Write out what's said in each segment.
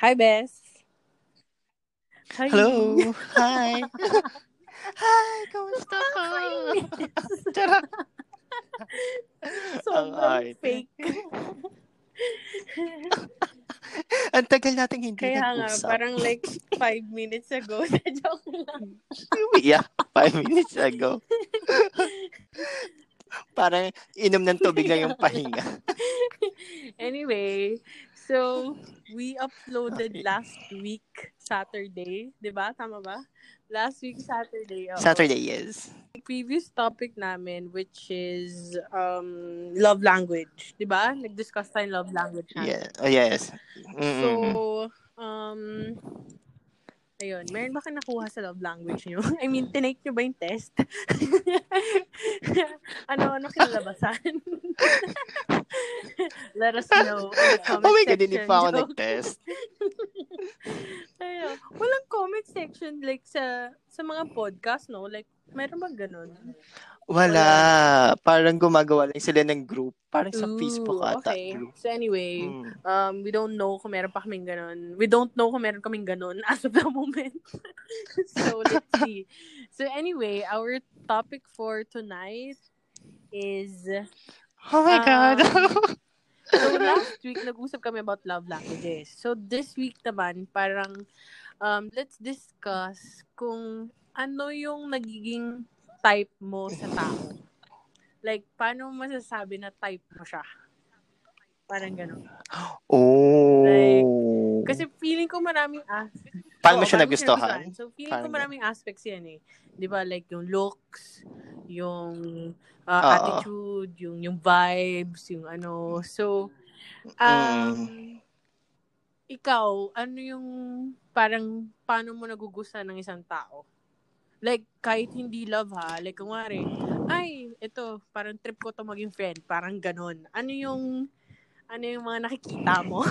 Hi, Bess. Hi. Hello. Hi. Hi, kamusta ka? Charot. Sobrang fake. Ang tagal natin hindi kaya nag-usap. Kaya nga, parang like 5 minutes ago. Sa joke lang. Yeah, 5 minutes ago. Parang inom ng tubig na yung pahinga. Anyway, so we uploaded last week Saturday, 'di ba? Tama ba? Last week Saturday. Oh. Saturday, yes. Previous topic namin which is love language, 'di ba? Nag-discuss tayo love language natin. Yeah. Oh, yes. Mm-mm. So, ayun, meron ba kayo nakuha sa love language nyo? I mean, tinake nyo ba yung test? Ano kinalabasan? Let us know in the comment section. Oh my God, hindi pa ako nag-test. Ayun, walang comment section like sa mga podcast, no? Like, meron ba ganun? Wala. Parang gumagawa lang sila ng group. Parang sa Facebook ata. Okay. So anyway, we don't know kung meron pa kaming ganun. We don't know kung meron kaming ganun as of the moment. So let's see. So anyway, our topic for tonight is... Oh my God! So last week, nag-usap kami about love languages. So this week naman, parang let's discuss kung ano yung nagiging type mo sa tao. Like, paano masasabi na type mo siya? Parang ganun. Oh. Like, kasi feeling ko maraming aspects. Paano siya nagustuhan? So, feeling ko maraming aspects yan eh. Di ba? Like, yung looks, yung attitude, yung vibes, yung ano. So, ikaw, ano yung parang paano mo nagugustuhan ng isang tao? Like, kahit hindi love ha, like, kung wari, ay, ito, parang trip ko to maging friend, parang ganon. Ano yung mga nakikita mo?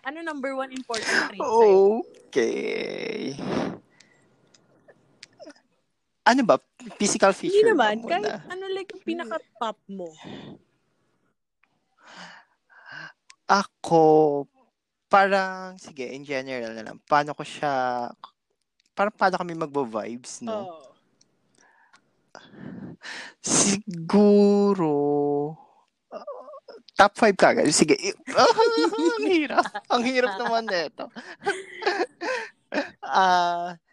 Ano number one important trait sa'yo? Okay. Ano ba? Physical feature? Hindi naman. Kahit ano, like, pinaka-top mo? Ako, parang, sige, in general na lang, paano kami magbo-vibes, no? Oh. Siguro, top 5 kagad. Sige. Ang hirap. Ang hirap naman nito.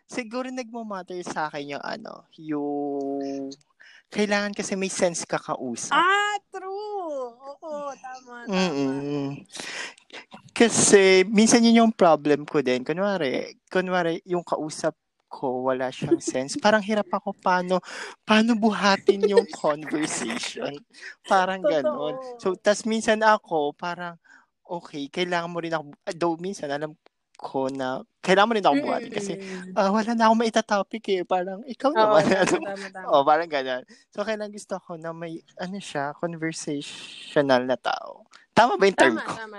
Siguro nagmamatter sa akin yung ano, yung kailangan kasi may sense ka kausap. Ah, true! Oo, tama. Kasi minsan yun yung problem ko din. Kunwari, yung kausap ko, wala siyang sense. Parang hirap ako paano buhatin yung conversation. Parang ganon. So, tas minsan ako, parang, okay, kailangan mo rin ako, though minsan alam ko na, kailangan mo rin ako buhatin kasi wala na akong maitatopic eh. Parang, ikaw naman. Tama. Parang ganon. So, kailangan gusto ko na may, ano siya, conversational na tao. Tama ba yung term ko? Tama.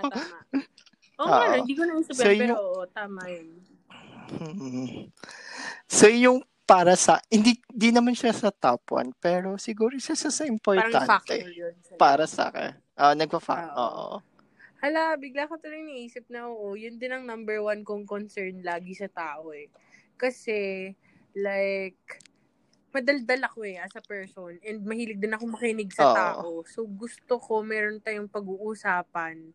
Oo, hindi ko naman super, so, pero tama yun. So, yung para sa, hindi naman siya sa top 1, pero siguro siya sa importante. Parang factor yun. Para sa akin. Nagpa-factor. Oo. Hala, bigla ko tuloy naisip na, yun din ang number 1 kong concern lagi sa tao eh. Kasi, like, madaldal ako eh as a person and mahilig din ako makinig sa tao. So, gusto ko meron tayong pag-uusapan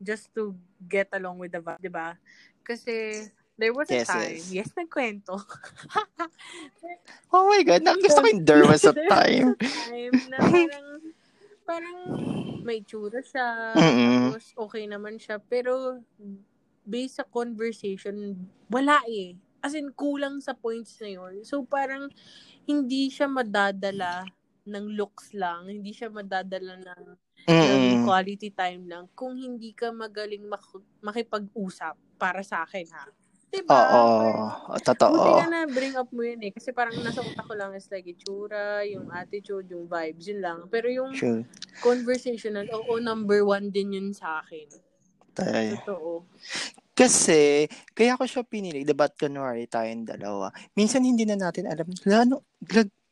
just to get along with the vibe, di ba? Kasi, there was a time. Yes, nagkwento. Oh my God, gusto ko yung there was a time. Na parang may tsura siya, tapos okay naman siya, pero based sa conversation, wala eh. As in, kulang sa points na yun. So, parang hindi siya madadala ng looks lang, hindi siya madadala ng quality time lang kung hindi ka magaling makipag-usap para sa akin, ha? Diba? Oo, totoo. Buti na bring up mo yun eh. Kasi parang nasa utak ko lang is like itsura, yung attitude, yung vibes, yun lang. Pero yung conversational, number 1 din yun sa akin. Totoo. Kasi, kaya ako siya pinili. Dabat kunwari tayong dalawa. Minsan hindi na natin alam, lalo,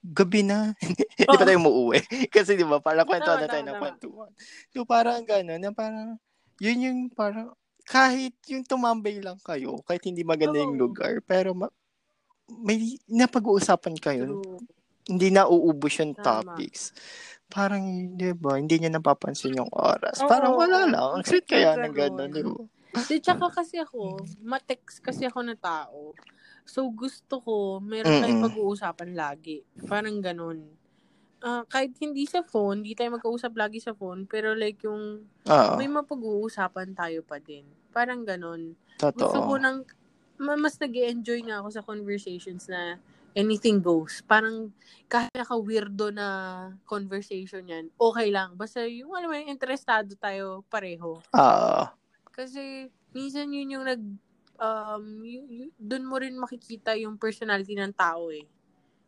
gabi na. Hindi pa tayo umuwi. Kasi diba, parang kwentuhan na tayo ng kwentuhan. So parang gano'n, na parang, yun yung parang, kahit yung tumambay lang kayo, kahit hindi maganda yung lugar, pero may napag-uusapan kayo. True. Hindi na uubos yung topics. Parang, di ba, hindi niya napapansin yung oras. Oo. Parang wala lang. Sweet kaya ng gano'n, di ba? Di, tsaka kasi ako, matext kasi ako na tao. So, gusto ko, meron tayong pag-uusapan lagi. Parang gano'n. Kahit hindi sa phone, hindi tayo mag-uusap lagi sa phone, pero like yung may mapag-uusapan tayo pa din. Parang ganun. Totoo. Gusto ko nang, mas nag-e-enjoy na ako sa conversations na anything goes. Parang kahit naka-weirdo na conversation yan, okay lang. Basta yung, alam mo, interestado tayo pareho. Kasi minsan yun yung dun mo rin makikita yung personality ng tao eh.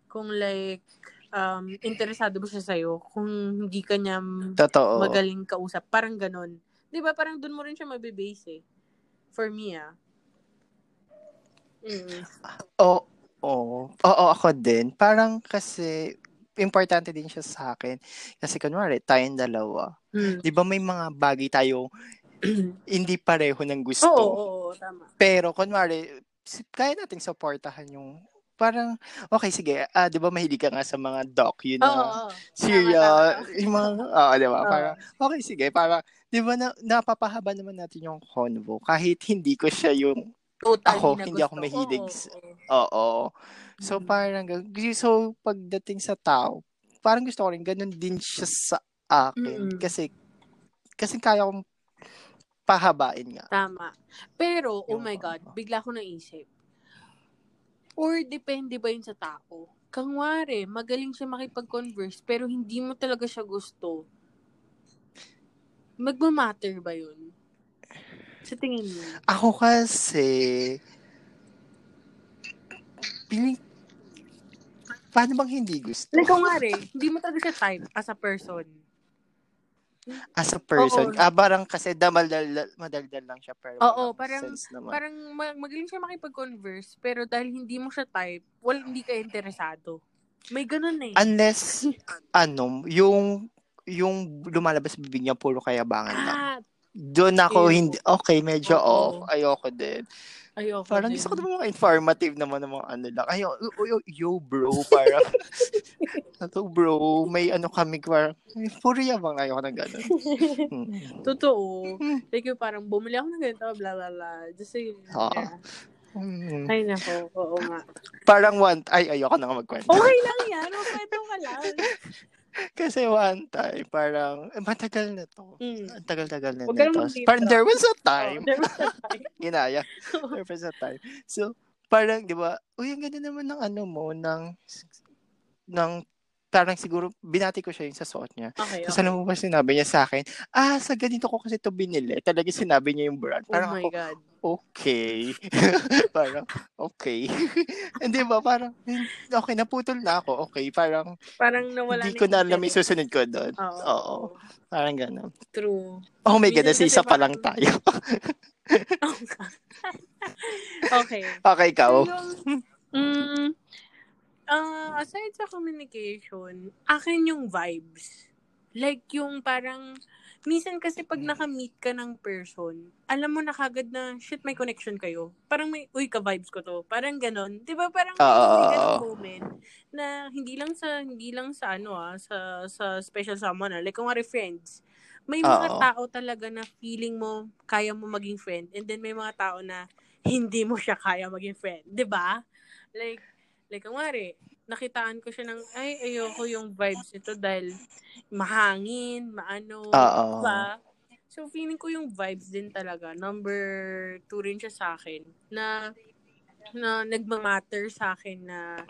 Kung like, interesado ba siya sa'yo kung hindi ka niya magaling kausap. Parang ganon. Di ba? Parang dun mo rin siya mabibase eh. For me, Oo, ako din. Parang kasi, importante din siya sa akin. Kasi kunwari, tayong dalawa. Di ba may mga bagay tayo hindi pareho ng gusto? Oo, tama. Pero kunwari, kaya nating supportahan yung parang, okay, sige, di ba mahilig ka nga sa mga doc, yun na, serial, yung mga, di ba, parang, okay, sige, parang, di ba, napapahaba naman natin yung convo, kahit hindi ko siya yung, hindi ako mahilig, so, parang, so, pagdating sa tao, parang gusto ko rin, ganun din siya sa akin, kasi kaya kong pahabain nga. Tama, pero, oh my God, bigla ko naisip, or depende ba yun sa tao? Kangwari, magaling siya makipag-converse pero hindi mo talaga siya gusto. Magmamatter ba yun? Sa tingin mo? Ako kasi, paano bang hindi gusto? Like, kangwari, hindi mo talaga siya type as a person. As a person. Parang kasi madaldal lang siya. Pero parang magaling siya makipag-converse pero dahil hindi mo siya type, hindi ka interesado. May ganun eh. Unless, yung lumalabas sa bibig niya, puro kayabangan lang. Doon ako, hindi, okay, medyo off. Ayoko din. Parang gusto ko naman mga informative naman ng mga ano lang. Yo bro, parang, bro, may ano kami, parang, puro yabang, ayoko ng gano'n. Totoo. Like yung parang, bumili ako ng ganito, bla bla bla. Just so yun. Ay, nako. Oo nga. Parang ayoko na magkwento. Okay lang yan. Magkwento ka lang. Kasi one time, parang, matagal na to. Tagal-tagal na nito. Parang, there was a time. Ginaya. There was a time. So, parang, di ba, ang ganda naman ng ano mo, ng parang siguro, binati ko siya yung sa suot niya. Tapos alam mo ba, sinabi niya sa akin, sa ganito ko kasi ito binili. Talaga sinabi niya yung brand. Parang God. Okay. Parang, okay. Hindi ba? Parang, okay, naputol na ako. Okay, parang nawala. Hindi ko na alam yung susunod ko doon. Oo. Parang gano'n. True. Oh my God, nasa isa pa lang tayo. Okay, ikaw. Aside sa communication, akin yung vibes. Like yung parang, minsan kasi pag naka-meet ka ng person, alam mo na kagad na, shit, may connection kayo. Parang may, ka-vibes ko to. Parang ganon. Diba parang may ganong moment na hindi lang sa sa special someone. Like kung are friends, may mga tao talaga na feeling mo, kaya mo maging friend. And then may mga tao na, hindi mo siya kaya maging friend. Diba? Like kung are, nakitaan ko siya ng, ayoko yung vibes nito dahil mahangin, maano, ba? So, feeling ko yung vibes din talaga. Number 2 rin siya sa akin na nagmamatter sa akin na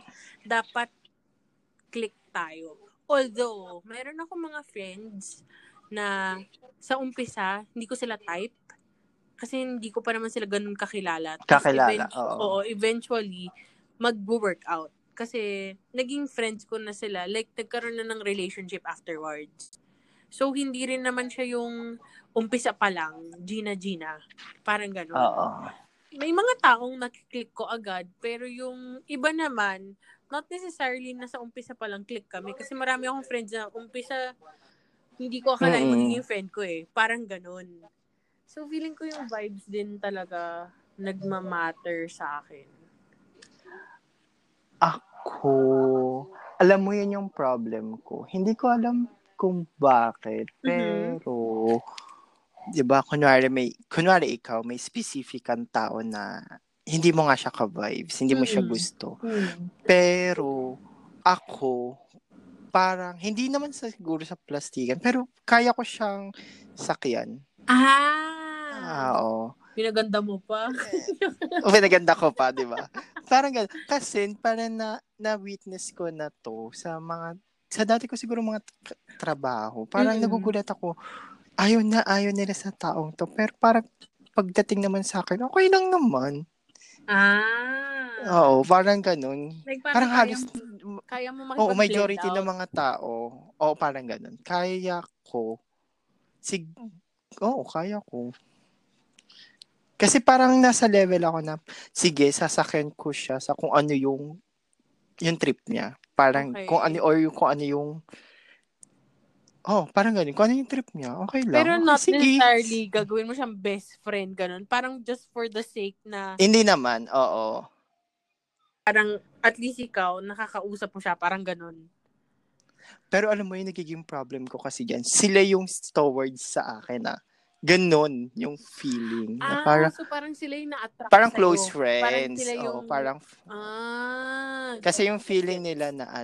dapat click tayo. Although, meron ako mga friends na sa umpisa, hindi ko sila type. Kasi hindi ko pa naman sila ganun kakilala. Eventually, mag-workout. Kasi naging friends ko na sila, like nagkaroon na ng relationship afterwards. So hindi rin naman siya yung umpisa pa lang, Gina, parang gano'n. May mga taong nakiklik ko agad, pero yung iba naman, not necessarily nasa umpisa pa lang click kami. Kasi marami akong friends na umpisa, hindi ko akalain magiging friend ko eh, parang gano'n. So, feeling ko yung vibes din talaga nagmamatter sa akin. Ako, alam mo yun yung problem ko. Hindi ko alam kung bakit, pero, diba, kunwari ikaw, may specific ang tao na hindi mo nga siya ka-vibes, hindi mo siya gusto. Pero, ako, parang, hindi naman siguro sa plastikan, pero kaya ko siyang sakyan. Oo. Pinaganda mo pa. O, pinaganda ko pa, di ba? Parang gano'n. Kasi, parang na-witness ko na to sa dati ko siguro mga trabaho. Parang nagugulat ako, ayaw nila sa taong to. Pero parang pagdating naman sa akin, okay lang naman. Oo, parang ganun. Like, parang halos kaya mo makipag-play out. Majority ng mga tao. Oo, parang ganun. Kaya ko. Kasi parang nasa level ako na, sige, sasakyan ko siya sa kung ano yung trip niya. Parang parang ganun. Kung ano yung trip niya, okay lang. Pero not necessarily gagawin mo siyang best friend, ganun. Parang just for the sake na... Hindi naman, oo. Parang at least ikaw, nakakausap mo siya, parang ganun. Pero alam mo yung nagiging problem ko kasi dyan, sila yung towards sa akin . Ganun yung feeling. So parang sila yung na-attract parang sa'yo. Close friends. Parang sila yung... Kasi yung feeling nila na...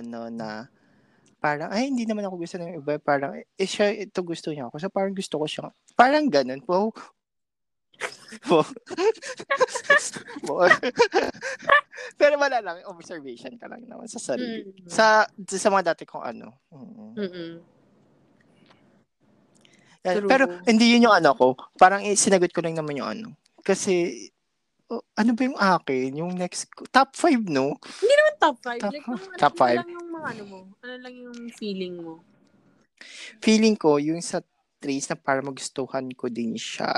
Parang, hindi naman ako gusto ng iba. Parang, siya, ito gusto niya ako. So, parang gusto ko siya. Parang ganun po. Pero wala lang. Observation ka lang naman sa sarili. Sa mga dati kong ano. Pero, hindi yun yung ano ko. Parang, sinagot ko lang naman yung ano. Kasi, ano ba yung akin? Yung next, top 5, no? Hindi naman top 5. Top 5. Ano lang yung mga ano mo? Ano lang yung feeling mo? Feeling ko, yung sa Trace na para magustuhan ko din siya,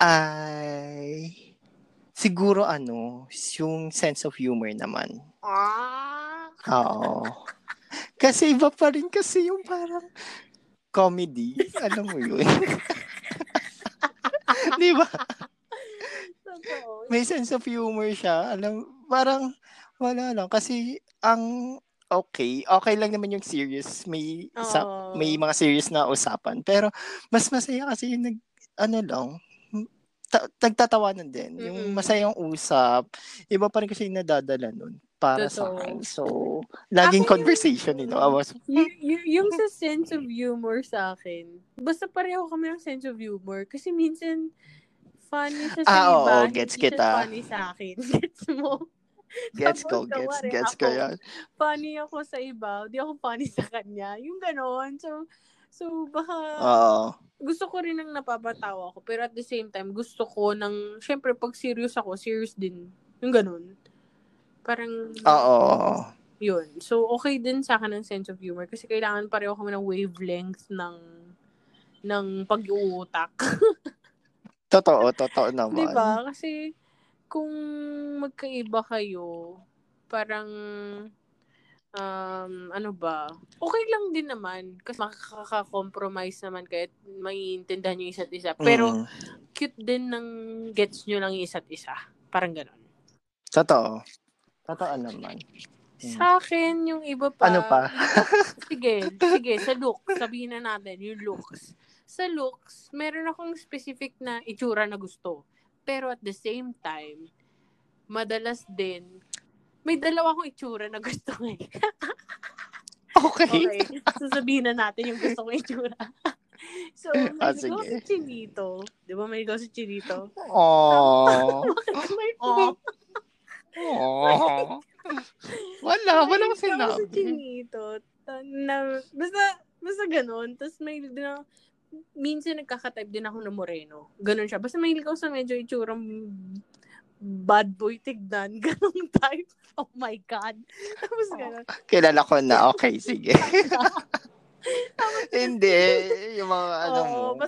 ay, siguro yung sense of humor naman. Oo. Kasi iba pa rin kasi yung parang comedy. Alam mo yun? Di ba? May sense of humor siya. Alam, parang wala lang. Kasi ang okay lang naman yung serious. May mga serious na usapan. Pero mas masaya kasi yung nagtatawanan din. Yung masayang usap. Iba pa rin kasi yung nadadala nun para sa akin. So, laging ako conversation . Yung sa sense of humor sa akin. Basta pareho kami ng sense of humor. Kasi minsan, funny siya sa iba, gets hindi kita. Funny sa akin. Gets mo? Gets ko yan. Funny ako sa iba, hindi ako funny sa kanya. Yung ganon. So baka gusto ko rin ng napapatawa ko. Pero at the same time, gusto ko ng, syempre pag serious ako, serious din. Yung ganon. Parang, yun. So okay din sa akin ang sense of humor. Kasi kailangan pareho kami ng wavelength ng pag-uutak. Totoo naman. Diba? Kasi kung magkaiba kayo, parang okay lang din naman kasi makaka-compromise naman kayo at maiintindihan yung isa't isa. Pero cute din ng gets nyo lang yung isa't isa. Parang ganun. Totoo naman. Sa akin, yung iba pa. Ano pa? Sige, sa looks. Sabihin na natin, yung looks. Sa looks, meron akong specific na itsura na gusto. Pero at the same time, madalas din, may dalawa akong itsura na gusto eh. Okay. Sasabihin na natin yung gusto kong itsura. So, maligaw si Chinito. Di ba maligaw si Chinito? Bakit may wala ko sinabi. Sa Chinito. Basta ganun. Tapos may minsan nagkakatype din ako ng moreno. Ganun siya. Basta may likaw sa medyo itsurang bad boy tignan. Ganun type. Oh my God. Tapos ganun. Kilala ko na. Okay, sige. Hindi. Yung mga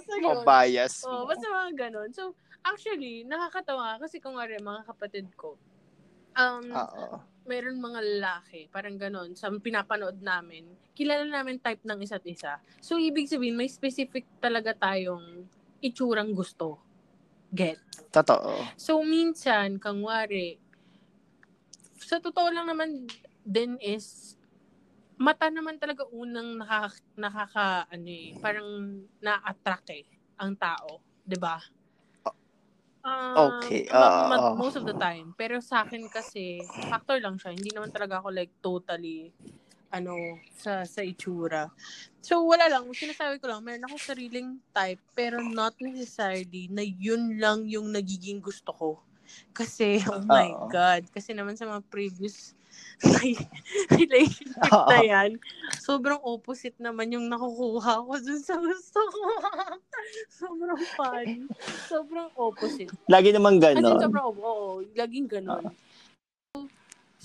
mga bias mo. Basta mga ganun. So, actually, nakakatawa kasi kung mga kapatid ko, meron mga lalaki, parang ganun, sa pinapanood namin, kilala namin type ng isa't isa. So, ibig sabihin, may specific talaga tayong itsurang gusto. Get? Totoo. So, minsan, kangwari, sa totoo lang naman din is, mata naman talaga unang parang na-attract ang tao. Diba? Okay. Most of the time. Pero sa akin kasi, factor lang siya. Hindi naman talaga ako like totally sa itsura. So, wala lang. Sinasabi ko lang, meron akong sariling type, pero not necessarily na yun lang yung nagiging gusto ko. Kasi, oh my God. Kasi naman sa mga previous relationship na yan, sobrang opposite naman yung nakukuha ko dun sa gusto ko. Sobrang funny. Sobrang opposite. Lagi naman ganon. As in, sobrang laging ganon.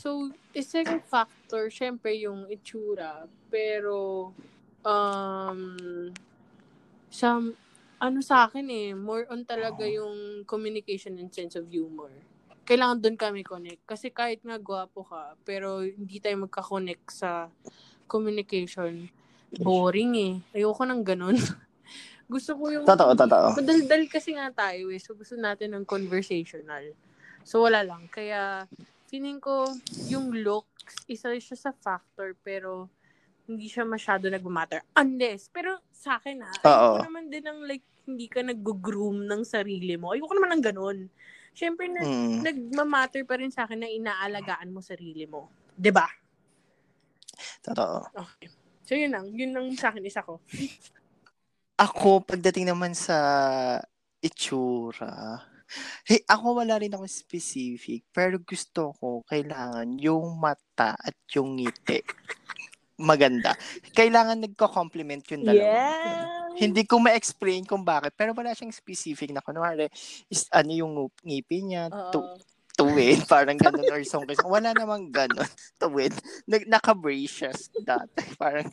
So, isang factor, syempre, yung itsura. Pero, sa akin more on talaga yung communication and sense of humor. Kailangan doon kami connect. Kasi kahit nga gwapo ka, pero hindi tayo magka-connect sa communication. Boring Ayoko ng ganun. Gusto ko yung... Totoo. Madaldal kasi nga tayo So, gusto natin ng conversational. So, wala lang. Kaya... feeling ko, yung looks, isa siya sa factor, pero hindi siya masyado nag-matter. Unless, pero sa akin ayoko naman din ng like, hindi ka nag-groom ng sarili mo. Ayoko naman ng ganun. Siyempre, nag-matter pa rin sa akin na inaalagaan mo sarili mo. Diba? Totoo. Okay. So, yun lang. Yun lang sa akin, isa ko. Ako, pagdating naman sa itsura... Hey, ako wala rin ako specific, pero gusto ko, kailangan yung mata at yung ngiti. Maganda. Kailangan nagko-compliment yung dalawa. Yeah. Hindi ko ma-explain kung bakit, pero wala siyang specific na kunwari, is yung ngipin niya, tuwid, parang ganun, or something. Wala namang ganun, tuwid. Naka-brace siya dati. Parang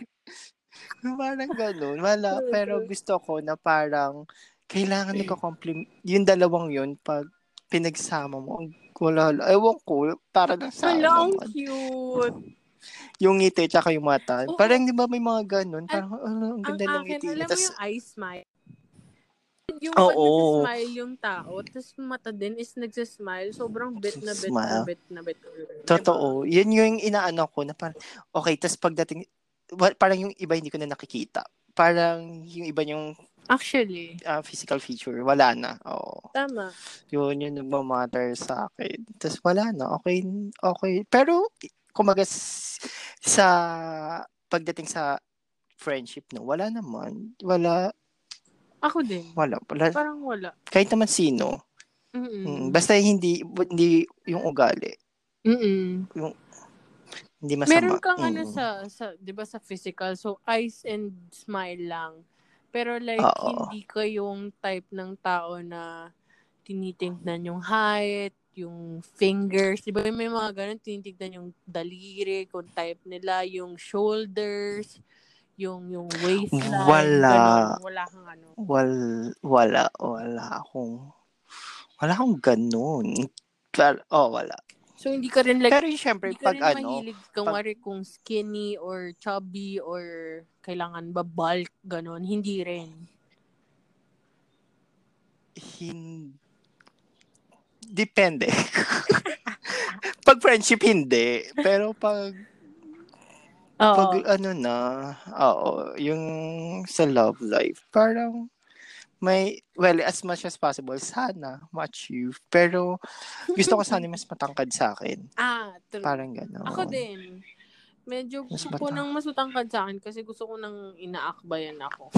ganun. Wala, pero gusto ko na parang, kailangan nagko-compliment. Yung dalawang yun, pag pinagsama mo, ang kulala. Ewan ko, para lang sa akin. Ang cute. Yung ngiti, tsaka yung mata. Oh, parang, di ba may mga ganun? Parang, ang ganda ng ngiti. Alam mo yung eye smile? Yung nag-smile yung tao, tapos mata din is nagsasmile. Sobrang bet na bet. Totoo. Diba? Yun yung inaano ko na parang, okay, tapos pagdating, parang yung iba hindi ko na nakikita. Parang yung iba yung actually physical feature wala na. Tama. Yun nagmamatter sa akin. Tapos wala na. Okay. Pero kumaga sa pagdating sa friendship wala naman. Wala. Ako din. Wala. Parang wala. Kahit naman sino. Basta hindi yung ugali. Yung hindi masama. Meron kang sa 'di ba sa physical. So eyes and smile lang. Pero like, hindi ko yung type ng tao na tinitingnan yung height, yung fingers. Diba may mga ganun, tinitingnan yung daliri, kung type nila, yung shoulders, yung waistline. Wala akong ganun. Wala. So, hindi ka rin like, pero siyempre, pag mahilig kung skinny or chubby or kailangan ba bulk, ganun. Hindi rin. Depende. Pag friendship, hindi. Pero yung sa love life, parang, may, well, as much as possible, sana ma-achieve. Pero, gusto ko sana mas matangkad sa akin. True. Parang gano'n. Ako din. Medyo gusto ko nang mas matangkad sa akin kasi gusto ko nang inaakbayan ako.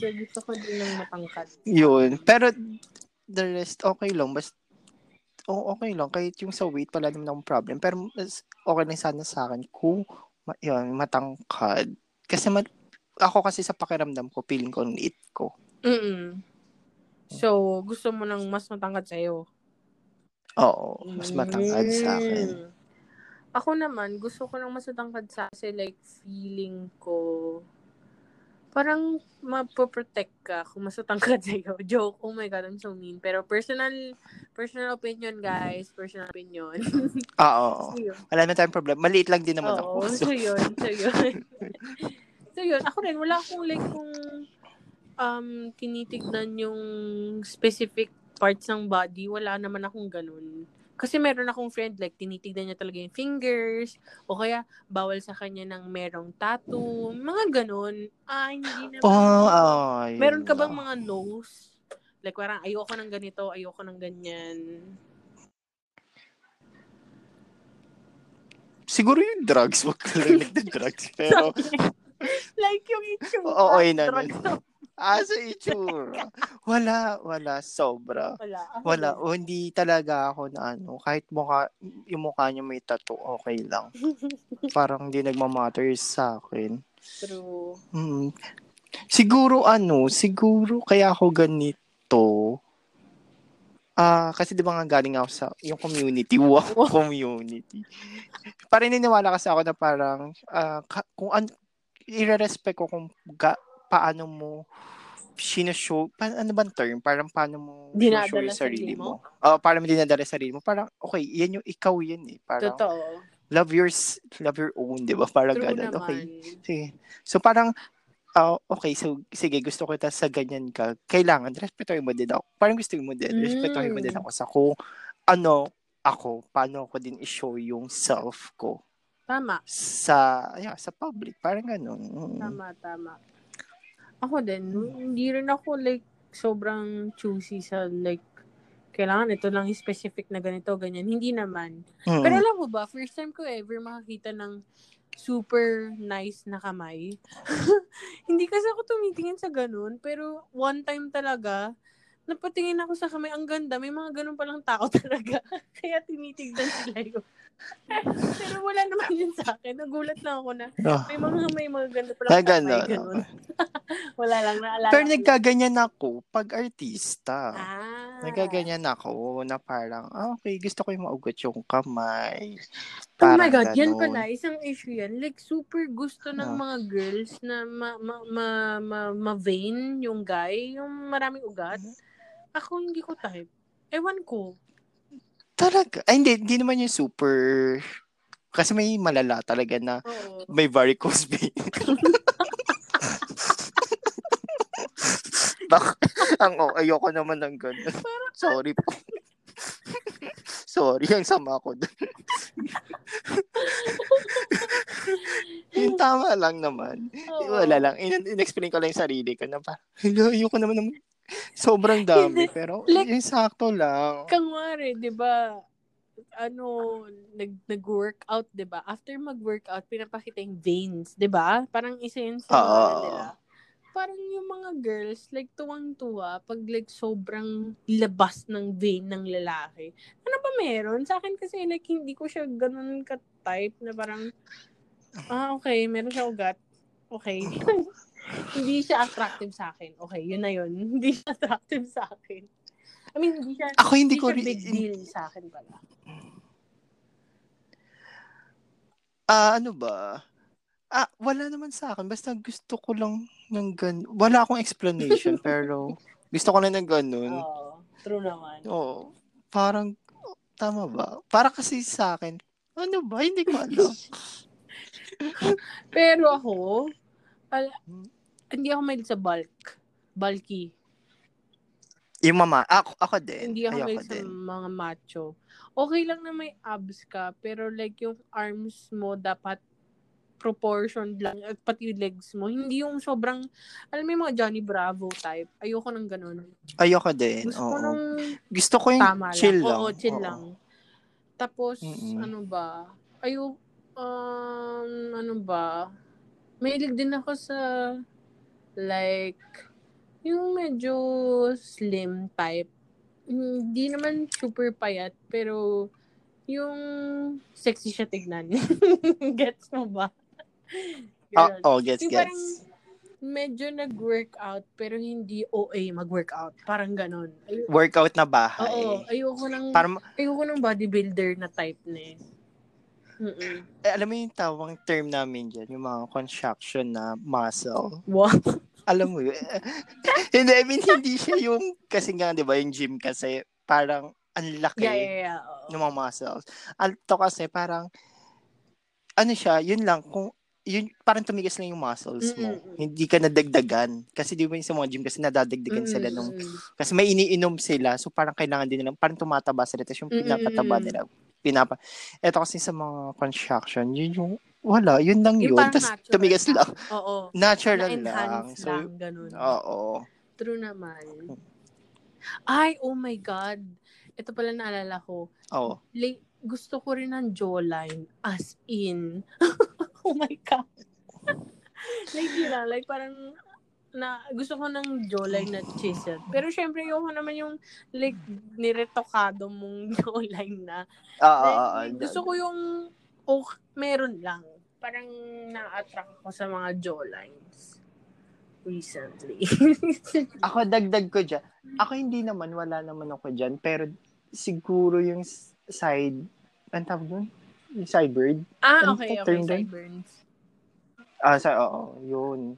So, gusto ko din nang matangkad. Yun. Pero, the rest, okay lang. Basta, okay lang. Kahit yung sa weight, pala naman akong problem. Pero, okay lang sana sa akin kung, matangkad. Kasi, ako kasi sa pakiramdam ko, feeling ko, liit ko. So, gusto mo nang mas matangkad sa'yo? Oo, mas matangkad sa akin. Ako naman, gusto ko nang mas matangkad sa akin. Kasi like, feeling ko, parang mapoprotect ka kung mas matangkad sa'yo. Joke, oh my God, I'm so mean. Pero personal opinion, guys. Personal opinion. Oo. Wala na tayong problem. Maliit lang din naman ako. So, yun. So, yun. Ako rin, wala akong like kung tinitignan yung specific parts ng body, wala naman akong ganun. Kasi meron akong friend, like, tinitignan niya talaga yung fingers, o kaya, bawal sa kanya ng merong tattoo, mga ganun. Ah, hindi naman. Meron ka bang mga nose? Like, parang, ayoko ng ganito, ayoko ng ganyan. Siguro yung drugs, wag ka lang ng drugs, pero... like, yung itsura. Oo, yun na. Sa itsura. Wala, sobra. Wala. O, hindi talaga ako na ano, kahit mukha, yung mukha niya may tattoo, okay lang. Parang hindi nagmamatter sa akin. True. Mm. Siguro kaya ako ganito. Kasi di ba nga galing ako sa yung community. Wow, community. Parang niniwala kasi ako na parang kung i-respect ko kung paano mo sinashow, ano ba ang term? Parang paano mo sinashow yung sarili mo? Parang dinadala sa sarili mo. Parang, okay, yan yung ikaw yan eh. Parang, totoo. Love your own, di ba? Parang ganun. Okay. Sige. So parang, okay, so sige, gusto ko ito sa ganyan ka. Kailangan, respetuhin mo din ako. Parang gusto mo din, respetuhin mo din ako sa kung ano ako, paano ko din i-show yung self ko. Tama. Sa public, parang ganun. Tama. Ako din, hindi rin ako like sobrang choosy sa like, kailangan ito lang yung specific na ganito, ganyan. Hindi naman. Pero alam mo ba, first time ko ever makakita ng super nice na kamay. Hindi kasi ako tumitingin sa ganun, pero one time talaga, napatingin ako sa kamay, ang ganda, may mga ganun palang tao talaga. Kaya tinitigdan sila yun. Pero wala naman yun sa akin. Nagulat lang ako na may mga ganda palang kamay. Ganun. Wala lang, naalala. Pero nagkaganyan ako pag artista. Nagkaganyan ako na parang, okay, gusto ko yung maugot yung kamay. Oh my God, ganun. Yan pala, isang issue yan. Like, super gusto ng mga girls na ma-vain yung guy, yung maraming ugat. Ako, hindi ko type. Ewan ko. Talaga? Ay, hindi naman yung super... Kasi may malala talaga na may varicose vein. Ayoko naman ng ganun. Sorry po. Sorry, ang sama ko doon. Yung tama lang naman. Wala lang. In-explain ko lang yung sarili ko na parang, ayoko naman ng sobrang dami. Pero like, insakto lang. Kangwari, di ba, nag-workout, di ba? After mag-workout, pinapakita yung veins, di ba? Parang isa yun sa nila. Parang yung mga girls, like, tuwang-tuwa pag, like, sobrang labas ng vein ng lalaki. Ano pa meron? Sa akin kasi, like, hindi ko siya ganun ka-type na parang, okay, meron siya ugat. Okay. Hindi siya attractive sa akin. Okay, yun na yun. Hindi siya attractive sa akin. I mean, hindi siya big deal sa akin pala. Ano ba? Wala naman sa akin. Basta gusto ko lang ng ganun. Wala akong explanation, pero gusto ko na ng ganun. True naman. Parang, tama ba? Para kasi sa akin, ano ba? Hindi ko alam. Pero ako, hindi ako mahilig sa bulky. Yung mama, ako din. Hindi ako mahilig sa mga macho. Okay lang na may abs ka, pero like yung arms mo dapat proportion lang at pati yung legs mo. Hindi yung sobrang, alam mo yung mga Johnny Bravo type. Ayoko ng ganun. Ayoko din. Gusto ko yung chill lang. Oo, chill lang. Tapos, ano ba? Ano ba? Mahilig din ako sa like, yung medyo slim type. Hindi naman super payat, pero yung sexy siya tignan. Gets mo ba? Gets. Parang medyo nag-workout, pero hindi OA mag-workout. Parang ganon. Workout na bahay. Ayoko ng bodybuilder na type na eh. Alam mo yung tawang term namin dyan, yung mga contraction na muscle. What? Alam mo yun. And I mean, hindi siya yung, kasi nga, di ba, yung gym kasi, parang, ang laki ng mga muscles. Alto kasi parang, ano siya, yun lang, kung yun, parang tumigis lang yung muscles mo. Mm-hmm. Hindi ka nadagdagan. Kasi di ba yung sa mga gym kasi nadadagdagan sila nung, kasi may iniinom sila. So parang kailangan din nila, parang tumataba sila. Tapos yung pinapataba nila. Eto kasi sa mga construction, yun yung, wala, yun lang yun. Tapos tumigas lang. Oo. Natural lang. So, lang, ganun. Oo. True naman. Ay, oh my God. Ito pala naalala ko. Oo. Gusto ko rin ng jawline. As in. Oh my God. Like, yun na, like, parang, na, gusto ko ng jawline na chisel. Pero, syempre, yung naman yung, like, niretokado mong jawline na. Like, gusto ko yung, oh, meron lang. Parang, na-attract ko sa mga jawlines. Recently. Ako, dagdag ko dyan. Ako, hindi naman, wala naman ako dyan. Pero, siguro yung side, ang tawag doon? Yung sidebird. Ah, okay, okay. Sideburns. Ah, so, oo. Yun.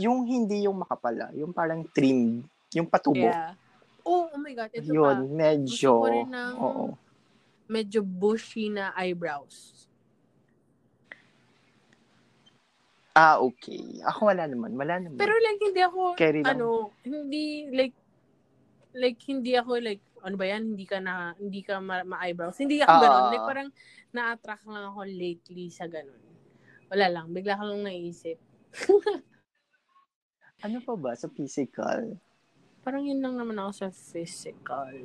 Yung hindi yung makapala. Yung parang trim. Yung patubo. Yeah. Oh, oh my God. Ito yun, pa. Medyo. Gusto ko rin ng medyo bushy na eyebrows. Ah, okay. Ako wala naman. Wala naman. Pero like, hindi ako, hindi ako ano ba yan? Hindi ka ma-eyebrows. Hindi ako ganun. Like, parang na-attract lang ako lately sa ganun. Wala lang. Bigla ka lang naisip. Ano pa ba? Sa physical? Parang yun lang naman ako sa physical.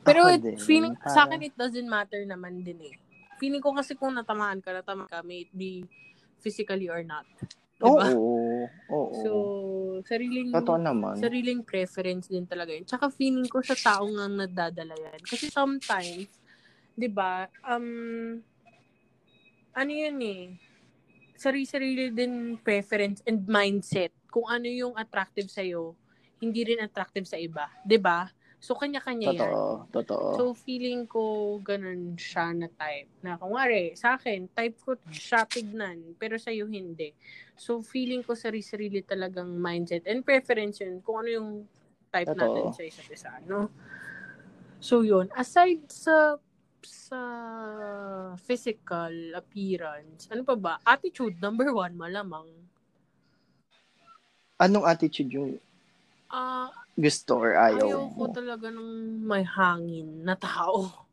Pero feeling, sa akin, it doesn't matter naman din eh. Feeling ko kasi kung natamaan ka, may it be physically or not. Diba? Oo. So, sariling preference din talaga yun. Tsaka feeling ko sa taong ang nadadala yan. Kasi sometimes, di ba, ano yun eh, sarili-sarili din preference and mindset. Kung ano yung attractive sa'yo, hindi rin attractive sa iba. Di ba? So, kanya-kanya yan. Totoo. So, feeling ko, ganun siya na type. Na, kumwari, sa akin, type ko siya tignan, pero sa'yo hindi. So, feeling ko sarili-sarili talagang mindset and preference yun, kung ano yung type natin sa isa't isa, no? So, yun. Aside sa physical appearance, ano pa ba? Attitude, number 1, malamang. Anong attitude yun? Gusto or ayaw ko talaga ng may hangin na tao.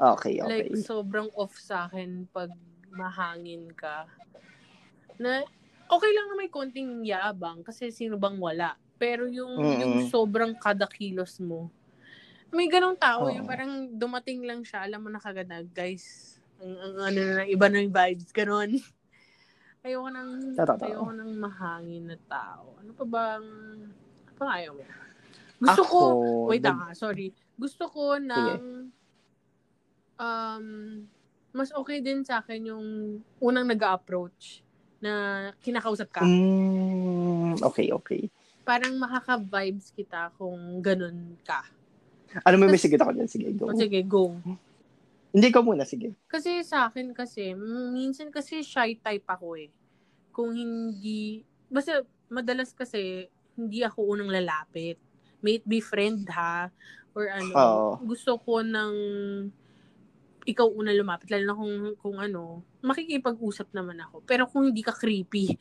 Okay. Like, sobrang off sa akin pag mahangin ka. Na, okay lang na may konting yabang kasi sino bang wala. Pero yung sobrang kada kilos mo. May ganong tao, yung parang dumating lang siya, alam mo na kagad na, guys, ang iba na yung vibes, ganon. Ayoko ng mahangin na tao. Ano pa bang ayaw mo. Gusto ko ng mas okay din sa akin yung unang nag-approach na kinakausap ka. Okay. Parang makaka-vibes kita kung ganun ka. Ano, may sige ako dyan. Sige, go. Hindi ka muna, sige. Kasi sa akin kasi, minsan kasi shy type ako eh. Kung hindi, basta madalas kasi, hindi ako unang lalapit. May it be friend ha. Or ano. Gusto ko ng ikaw unang lumapit. Lalo na kung ano, makikipag-usap naman ako. Pero kung hindi ka creepy.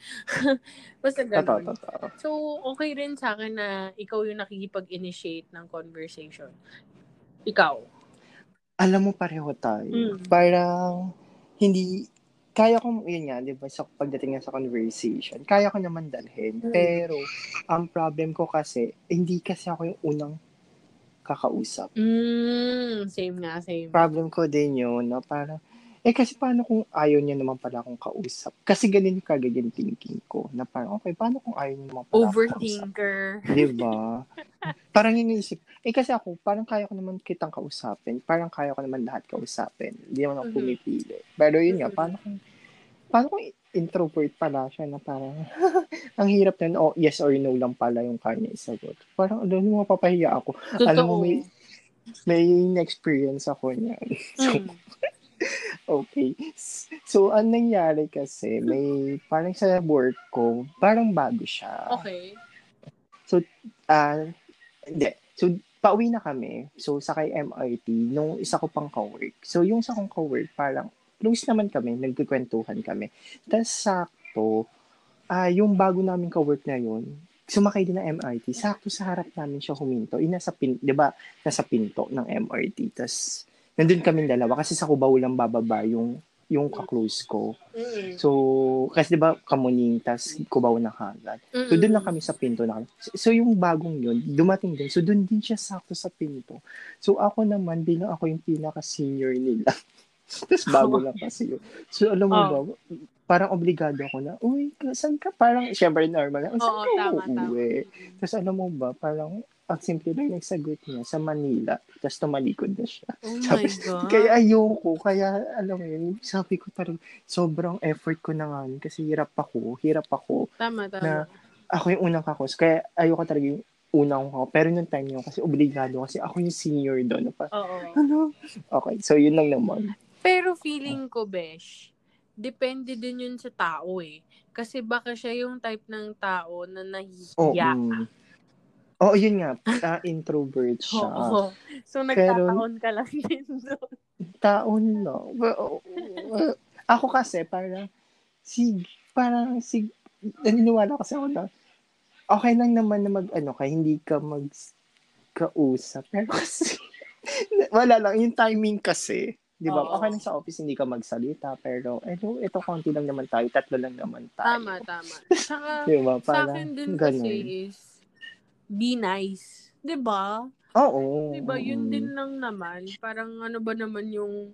Basta ganun. So, okay rin sa akin na ikaw yung nakikipag-initiate ng conversation. Ikaw. Alam mo, pareho tayo. Parang, hindi, kaya ko, yun nga, di ba, sa pagdating nga sa conversation, kaya ko naman dalhin. Pero, ang problem ko kasi, hindi kasi ako yung unang kakausap. Same nga. Problem ko din yun, no? Parang, kasi paano kung ayaw niya naman pala akong kausap? Kasi ganun kagad yung thinking ko, na parang, okay, paano kung ayaw niya naman pala overthinker. Di ba? Parang iniisip, kasi ako, parang kaya ko naman kitang kausapin, parang kaya ko naman lahat kausapin, hindi naman ako pumipili. Pero yun nga, paano kung introvert pala siya na parang, ang hirap na, yes or no lang pala yung kanya isagot. Parang, doon mo mapapahiya ako. Totoo. Alam mo, may experience ako niyan. Okay. So, ang nangyari kasi, may parang sa work ko, parang bago siya. Okay. So, hindi. So, pauwi na kami. So, sakay MRT nung isa ko pang cowork. So, yung isa kong cowork, parang Close naman kami, nagkikwentuhan kami. Tapos sakto, yung bago namin ka-work na yun, sumakay din ng MRT. Sakto sa harap namin siya huminto. Nasa pinto ng MRT. Tapos nandun kami dalawa kasi sa Cubao lang bababa yung ka-close ko. Mm-hmm. So, kasi diba, Kamunintas, Cubao na hanggang. Mm-hmm. So, doon lang kami sa pinto na. So, yung bagong yun, dumating din. So, doon din siya sakto sa pinto. So, ako naman, bilang ako yung pinaka-senior nila. Tapos bago lang kasi yun. So, alam mo ba, parang obligado ako na, uy, saan ka? Parang, syempre normal na, saan ka uuwi? Tapos alam mo ba, parang, ang simple lang nagsagot niya sa Manila, tapos tumalikod na siya. Oh my God. Kaya ayoko, kaya alam mo yun, sabi ko parang sobrang effort ko na nga kasi hirap ako. Tama. Na ako yung unang kakos, kaya ayoko talaga yung unang kakos. Pero nung time yun, kasi obligado, kasi ako yung senior doon. Ano? Okay, so yun lang naman. Pero feeling ko, Besh, depende din yun sa tao eh. Kasi baka siya yung type ng tao na nahihiya. Oo, yun nga. Introvert siya. Oo. So, nagtataon ka lang din doon. Taon, no? Ako kasi, naniniwala kasi ako na, okay lang naman na hindi ka magkausap. Pero kasi, wala lang, yung timing kasi. Diba? Oo. Okay lang sa office, hindi ka magsalita. Pero, ito, konti lang naman tayo. Tatlo lang naman tayo. Tama. Saka, diba? Sa akin din ganun. Kasi is, be nice. Diba? Oo. Diba? Yun din lang naman. Parang ano ba naman yung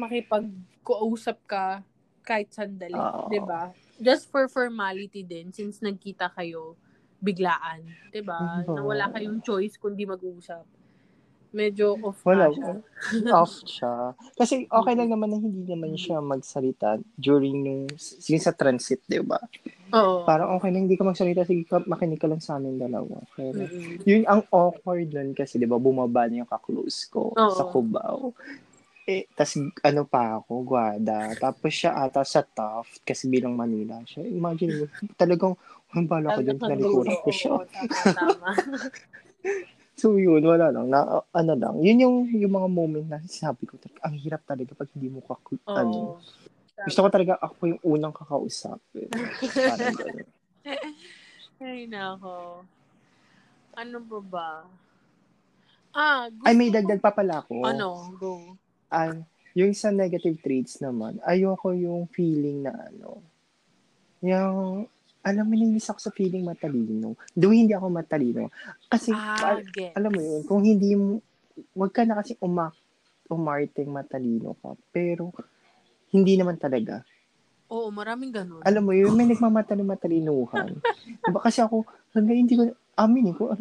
makipag-kuusap ka kahit sandali. Diba? Just for formality din since nagkita kayo biglaan. Diba? Na wala kayong choice kundi mag-uusap. Medyo off na siya. Off siya. Kasi okay lang naman na hindi naman siya magsalita during yung sa transit, diba? Oo. Parang okay na, hindi ka magsalita, sige ka, makinig ka lang sa amin dalawa. Pero, yun ang awkward nun kasi, di ba, bumaba na yung kaklose ko sa Cubao. Tas ano pa ako, Guada. Tapos siya ata sa Taft kasi bilang Manila siya. Imagine mo, talagang, bala ko dyan, nalikuran ko siya. Tama. So yun, wala lang. Yun yung mga moment na sabi ko, ang hirap talaga pag hindi mo gusto ko talaga ako yung unang kakausap. Ay, nako. Ano ba ba? Ay, may dagdag pa pala ako. Ano? Go. Yung sa negative traits naman, ayoko yung feeling na yung, alam mo, nilinis ako sa feeling matalino. Doon hindi ako matalino. Kasi, alam mo yun, kung hindi mo, wag ka na kasi umarting matalino ka. Pero, hindi naman talaga. Oo, maraming ganun. Alam mo, yun may nagmamatalino-matalinuhan. Diba kasi ako, hindi ko alam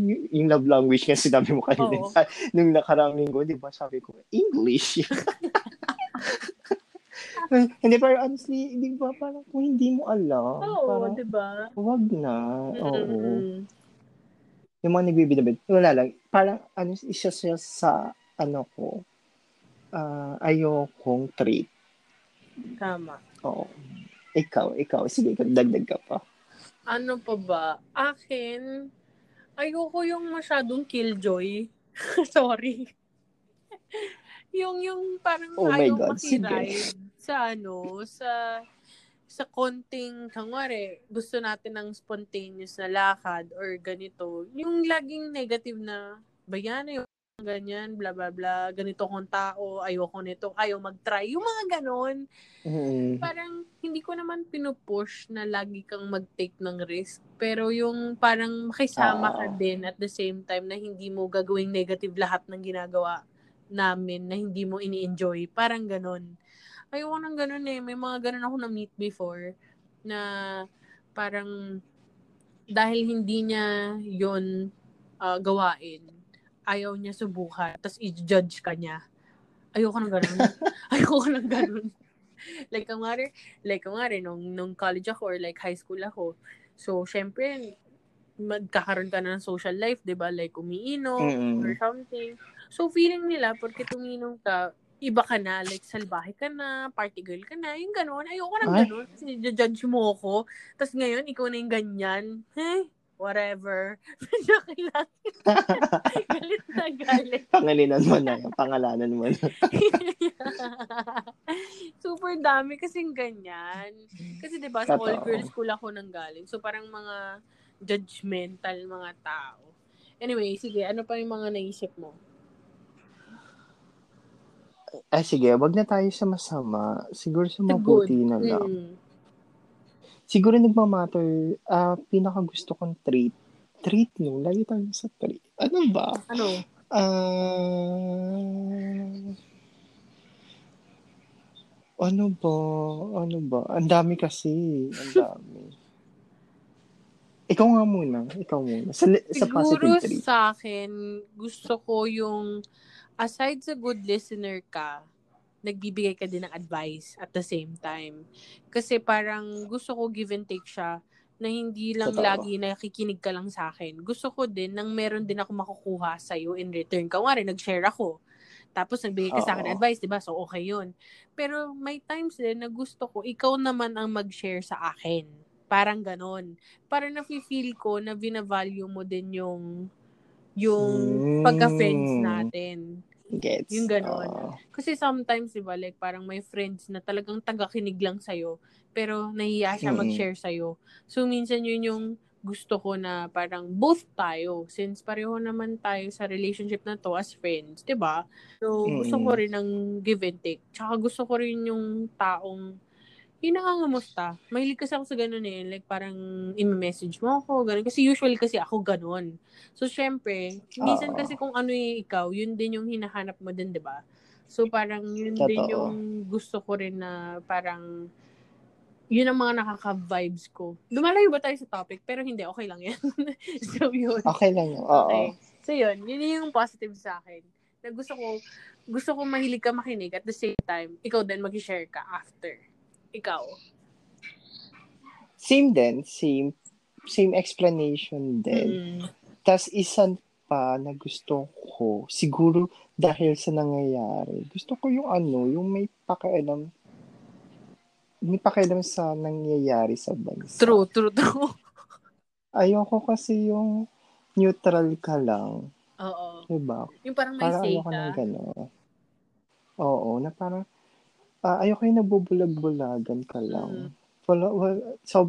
yun. Yung love language nga sinabi mo kanina. Nung nakarang linggo, diba sabi ko, English. Hindi, pero honestly, diba parang kung hindi mo alam. Oo, diba? Huwag na. Oo. Yung mga nagbibidabid, wala lang. Parang isa siya sa ko. Ayokong trait. Tama. Oo. Ikaw. Sige, dagdag ka pa. Ano pa ba? Akin, ayoko yung masyadong killjoy. Sorry. yung parang ayoko makiride sa sa konting kangwari, gusto natin ng spontaneous na lakad or ganito. Yung laging negative na bayani yung ganyan, bla bla bla, ganito kong tao, ayoko nito, ayaw mag-try. Yung mga ganon. Parang hindi ko naman pinupush na lagi kang mag-take ng risk. Pero yung parang makisama ka din at the same time na hindi mo gagawing negative lahat ng ginagawa namin na hindi mo ini-enjoy. Parang ganon. Ayoko ng ganon eh. May mga ganon ako na-meet before na parang dahil hindi niya yun gawain, ayaw niya subukan, tapos i-judge ka niya. Ayoko ng ganun. Like, kamari, nung college ako or like high school ako, so, syempre, magkakaroon ka na ng social life, diba? Like, umiinom or something. So, feeling nila, porque umiinom ka, iba ka na, like, salbahe ka na, party girl ka na, yung ganun. Ayoko ng ganun, kasi i-judge mo ako. Tapos ngayon, ikaw na yung ganyan. whatever. Galit na galit. Pangalinan mo na yan. Pangalanan mo na. Super dami kasing ganyan. Kasi diba, small girl school ako nang galing. So parang mga judgmental mga tao. Anyway, sige, ano pa yung mga naisip mo? Eh, sige, wag na tayo sa masama. Siguro sa mabuti na lang. Mm. Siguro nagmamatter, pinakagusto kong trait. Trait, no? Lagi tayo sa trait. Ano ba? Ano? Ano ba? Ano ba? Ang dami kasi. Ang dami. Ikaw nga muna. Ikaw muna. Sa positive trait. Siguro sa akin, gusto ko yung aside sa good listener ka, nagbibigay ka din ng advice at the same time. Kasi parang gusto ko give and take siya na hindi lang lagi nakikinig ka lang sa akin. Gusto ko din nang meron din ako makukuha sa'yo in return. Kunwari, nag-share ako. Tapos nagbigay ka sa akin advice, diba? So, okay yun. Pero may times din na gusto ko, ikaw naman ang mag-share sa akin. Parang ganon. Parang nafe-feel ko na binavalue mo din yung pagka-friends natin. Gets. Yung gano'n. Kasi sometimes, diba, like, parang may friends na talagang tagakinig lang sa'yo, pero nahiya siya mag-share sa'yo. So, minsan yun yung gusto ko na parang both tayo, since pareho naman tayo sa relationship na to as friends, diba? So, gusto ko rin ng give and take. Tsaka gusto ko rin yung taong nangangamusta. Mahilig kasi ako sa ganun eh. Like, parang i-message mo ako, ganun. Kasi usually kasi ako ganun. So, syempre, minsan kasi kung ano yung ikaw, yun din yung hinahanap mo din, diba? So, parang yun din yung gusto ko rin na parang yun ang mga nakaka-vibes ko. Lumalayo ba tayo sa topic? Pero hindi, okay lang yan. So, yun. Okay lang yun, okay. So, yun. Yun yung positive sa akin. Na gusto ko mahilig ka makinig at the same time, ikaw din mag-share ka after. Ikaw. Same din. Same explanation din. Tas isang pa na gusto ko, siguro dahil sa nangyayari, gusto ko yung yung may pakialam sa nangyayari sa bansa. True. Ayoko kasi yung neutral ka lang. Oo. Diba? Yung parang may say ka. Parang ayoko Oo, na parang ayoko yung nabubulag-bulagan ka lang. So,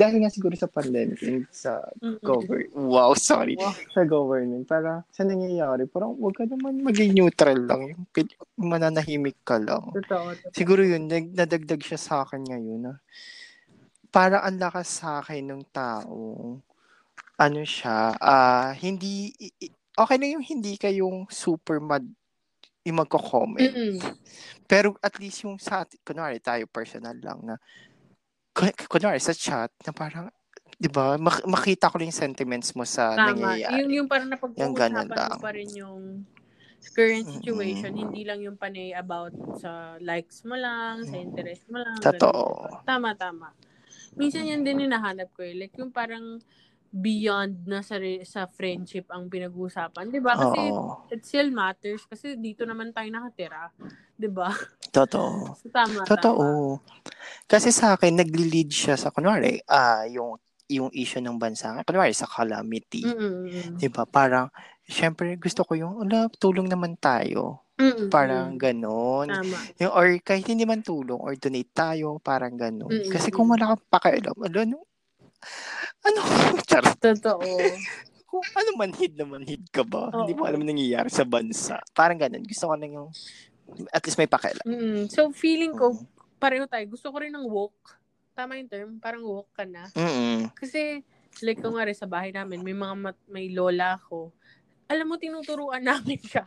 dahil nga siguro sa pandemic, sa government. Wow, sorry. Wow. Sa government. Para sa nangyayari, parang huwag ka naman maging neutral lang. Yung mananahimik ka lang. Totoo. Siguro yun, nadagdag siya sa akin ngayon. Na para ang lakas sa akin ng tao, ano siya, hindi, okay na yung hindi ka yung super mad, yung magko-comment. Pero at least yung sa atin, kunwari tayo personal lang na, kunwari sa chat, na parang, di ba, makita ko yung sentiments mo sa nangyayari. Yung parang napag-uusapan mo pa rin yung current situation, hindi lang yung panay about sa likes mo lang, sa interest mo lang. Totoo. Tama. Minsan yan din hinahanap ko eh. Like yung parang, beyond na sa friendship ang pinag-uusapan, 'di ba? Kasi it still matters kasi dito naman tayo nakatira, 'di ba? Totoo. So, tama. Kasi sa akin nagli-lead siya sa kunwari, yung issue ng bansa, kunwari sa calamity. 'Di ba? Parang syempre gusto ko yung tulong naman tayo. Parang gano'n. Or kahit hindi man tulong or donate tayo, parang gano'n. Kasi kung wala kang pakialam, ano? Totoo. Kung ano manhid ka ba? Oo. Hindi mo alam nangyayari sa bansa. Parang ganun. Gusto ko lang yung at least may pakialam. So, feeling ko, pareho tayo. Gusto ko rin ng woke. Tama yung term? Parang woke ka na. Kasi, like kung nga rin sa bahay namin, may lola ko. Alam mo, tinuturuan namin siya.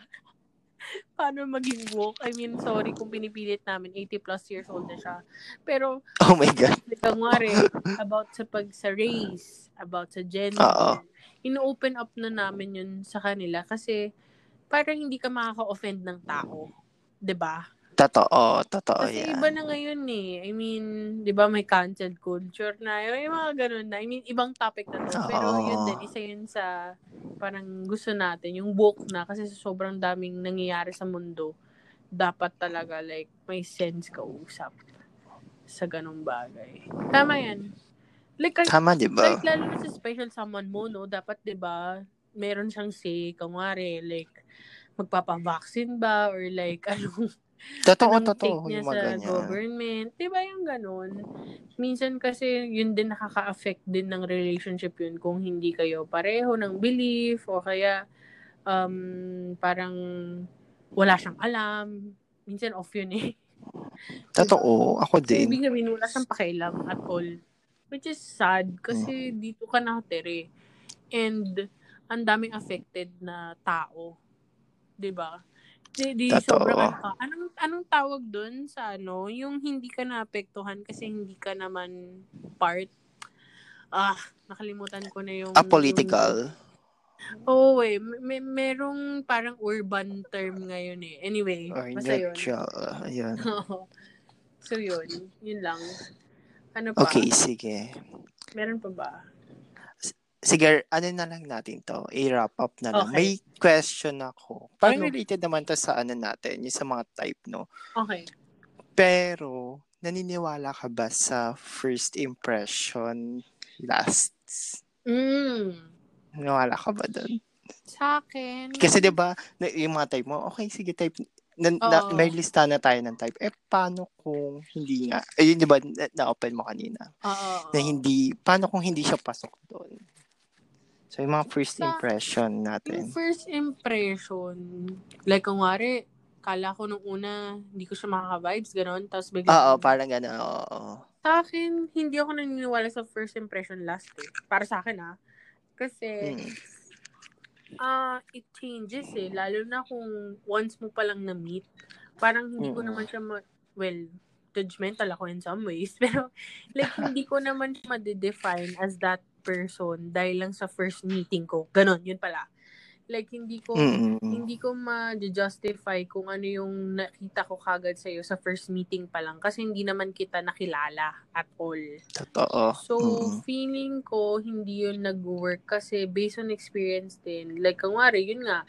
Paano maging woke? I mean, sorry kung pinipilit namin. 80 plus years old na siya. Pero, oh my God. Nagkangwari, about sa race, about sa gender. Ino-open up na namin yun sa kanila kasi parang hindi ka makaka-offend ng tao. 'Di ba? Totoo kasi yan. Kasi iba na ngayon eh. I mean, 'di ba may cancel culture na yun. Yung mga ganun na. I mean, ibang topic na to. Pero yun din, isa yun sa parang gusto natin. Yung woke na kasi sa sobrang daming nangyayari sa mundo, dapat talaga like may sense ka usap sa ganung bagay. Tama yan. Like, tama, di ba? Like, lalo sa special someone mo, no? Dapat, di ba, meron siyang say, kunwari, like, magpapavaccine ba? Or like, anong, totoo, take niya sa government. Di ba yung ganun? Minsan kasi, yun din nakaka-affect din ng relationship yun kung hindi kayo pareho ng belief o kaya, parang, wala siyang alam. Minsan, off yun eh. Totoo, ako din. Ibig sabihin, wala siyang pakialam at all. Which is sad kasi dito ka nakatira. And ang daming affected na tao. 'Di ba? Di sobrang anong tawag doon sa ano, yung hindi ka naapektuhan kasi hindi ka naman part. Nakalimutan ko na yung apolitical. Oh, wait. Merong parang urban term ngayon eh. Anyway, basta yun. Ayan. So yun, yun lang. Ano pa? Okay, sige. Meron pa ba? Sige, ano na lang natin to? I-wrap up na lang. Okay. May question ako. Parang related naman to sa ano natin, yung sa mga type, no? Okay. Pero, naniniwala ka ba sa first impression lasts? Naniniwala ka ba doon? Sa akin. Kasi diba, yung mga type mo, okay, sige, type may lista na tayo ng type. Paano kung hindi nga? Yun diba, na-open mo kanina. Na hindi, paano kung hindi siya pasok doon? So, yung mga first impression natin. Yung first impression, like, kung wari, kala ko nung una, hindi ko siya makaka-vibes, gano'n. Tapos bigla. Oo, parang gano'n, Sa akin, hindi ako naniniwala sa first impression last eh. Para sa akin, Kasi, it changes eh. Lalo na kung once mo palang na-meet, parang hindi ko naman siya judgmental ako in some ways. Pero, like, hindi ko naman siya ma-define as that person dahil lang sa first meeting ko. Ganon, yun pala. Like, hindi ko ma-justify kung ano yung nakita ko kagad sa'yo sa first meeting pa lang kasi hindi naman kita nakilala at all. Totoo. So, feeling ko hindi yun nag-work kasi based on experience din. Like, kangwari, yun nga,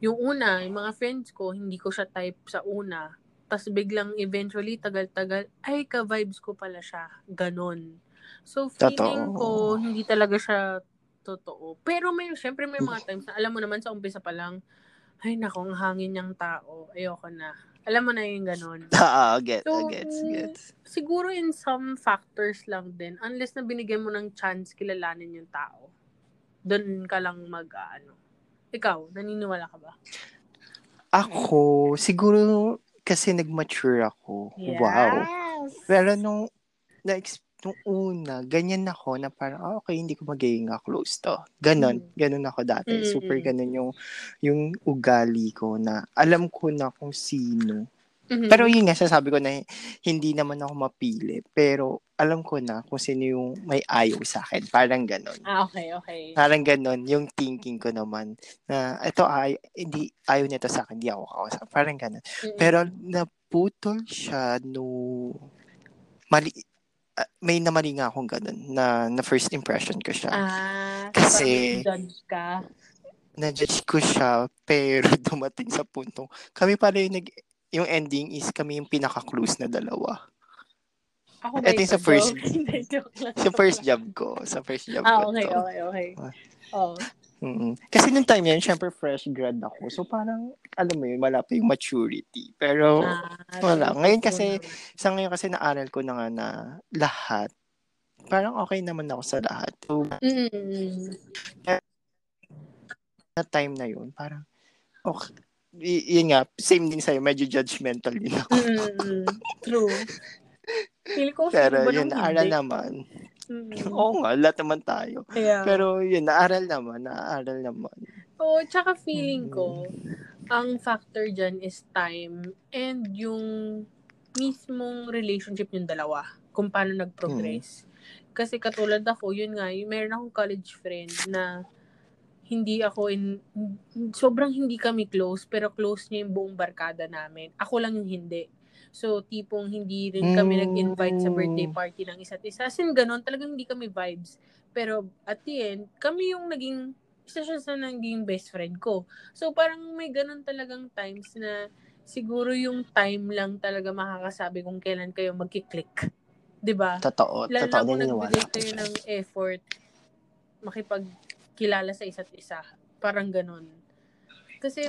yung una, yung mga friends ko, hindi ko siya type sa una. Tapos biglang eventually, tagal-tagal, ay, ka-vibes ko pala siya. Ganon. So, feeling ko, hindi talaga siya totoo. Pero syempre may mga times na alam mo naman sa umpisa pa lang, ay nako, ang hangin niyang tao. Ayoko na. Alam mo na yung ganun. Gets. Siguro in some factors lang din. Unless na binigyan mo ng chance kilalanin yung tao. Doon ka lang mag-ano. Ikaw, naniniwala ka ba? Ako, siguro kasi nag-mature ako. Yes. Wow. Pero nung nung una, ganyan ako na parang, okay, hindi ko magiging close to. Ganon ako dati. Super ganon yung ugali ko na alam ko na kung sino. Pero yun nga, sasabi ko na hindi naman ako mapili. Pero alam ko na kung sino yung may ayaw sa akin. Parang ganon. Okay. Parang ganon yung thinking ko naman. Na ito hindi ayaw nito sa akin, hindi ako kausap. Parang ganon. Pero naputol siya may namali nga akong ganun na first impression ko siya. Kasi na-judge ka? Na-judge ko siya pero dumating sa punto. Kami pala yung ending is kami yung pinaka-close na dalawa. Ako ba ito? Sa first job ko. Okay. Oh. Kasi nung time yan, syempre fresh grad ako. So parang, alam mo yun, wala pa yung maturity. Pero wala. Ngayon kasi naaral ko na nga na lahat. Parang okay naman ako sa lahat. So, na time na yun, parang, okay. Yun nga, same din sa'yo, medyo judgmental din ako. True. Pero yun, naaral naman. Oo nga, lahat naman tayo. Yeah. Pero yun, naaral naman. Oo, tsaka feeling ko, ang factor dyan is time and yung mismong relationship yung dalawa, kung paano nag-progress. Kasi katulad ako, yun nga, meron akong college friend na sobrang hindi kami close, pero close niya yung buong barkada namin. Ako lang yung hindi. So, tipong hindi rin kami nag-invite sa birthday party ng isa't isa. As in, ganun, talagang hindi kami vibes. Pero, at the end, kami yung isa siya sa naging best friend ko. So, parang may ganun talagang times na siguro yung time lang talaga makakasabi kung kailan kayo magkiklik. Diba? Totoo. Lalo na kung nagbigay ng effort, makipagkilala sa isa't isa. Parang ganun. Kasi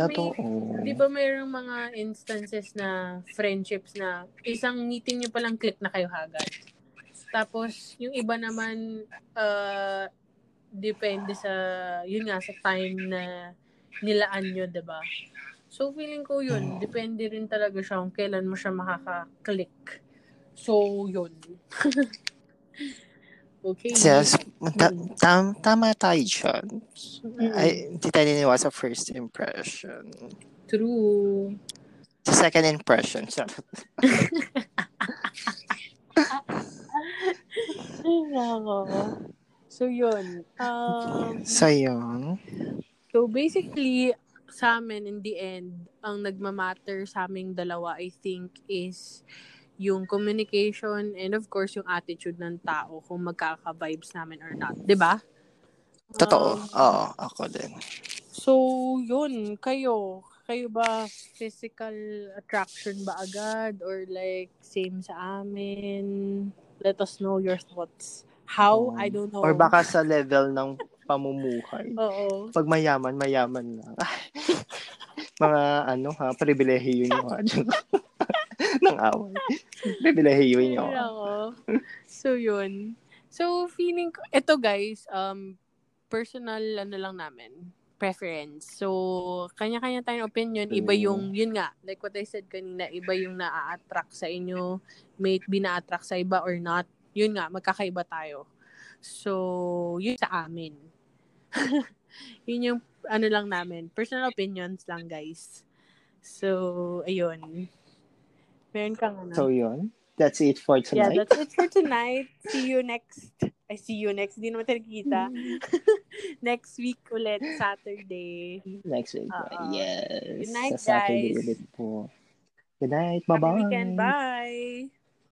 di ba mayroong mga instances na friendships na isang meeting nyo palang click na kayo agad. Tapos, yung iba naman, depende sa, yun nga, sa time na nilaan nyo, diba? So, feeling ko yun, depende rin talaga siya kung kailan mo siya makaka-click. So, yun. Okay. Yes, tama tayo dyan. Hindi tayo niniwa sa first impression. True. Sa second impression. So, yun. So, basically, sa amin, in the end, ang nagmamatter sa aming dalawa, I think, is yung communication and of course yung attitude ng tao kung magkaka-vibes namin or not. Diba? Totoo. Oo, ako din. So, yun. Kayo ba physical attraction ba agad or like same sa amin? Let us know your thoughts. How? I don't know. Or baka sa level ng pamumuhay. Oo. Pag mayaman, mayaman lang. Mga pribilehiyo nyo ha. Nang away. Pribilehiyo nyo. So, yun. So, feeling ko, eto guys, personal, lang namin, preference. So, kanya-kanya tayong opinion. Iba yung, yun nga, like what I said kanina, iba yung na-attract sa inyo, may bina-attract sa iba or not. Yun nga, magkakaiba tayo. So, yun sa amin. Yun yung lang namin. Personal opinions lang, guys. So, ayun. Meron kang So, yun. That's it for tonight. Yeah, that's it for tonight. See you next. I see you next. Di naman kita. Next week ulit, Saturday. Next week. Yes. Good night, guys. Saturday ulit po. Good night. Bye-bye. Happy weekend. Bye.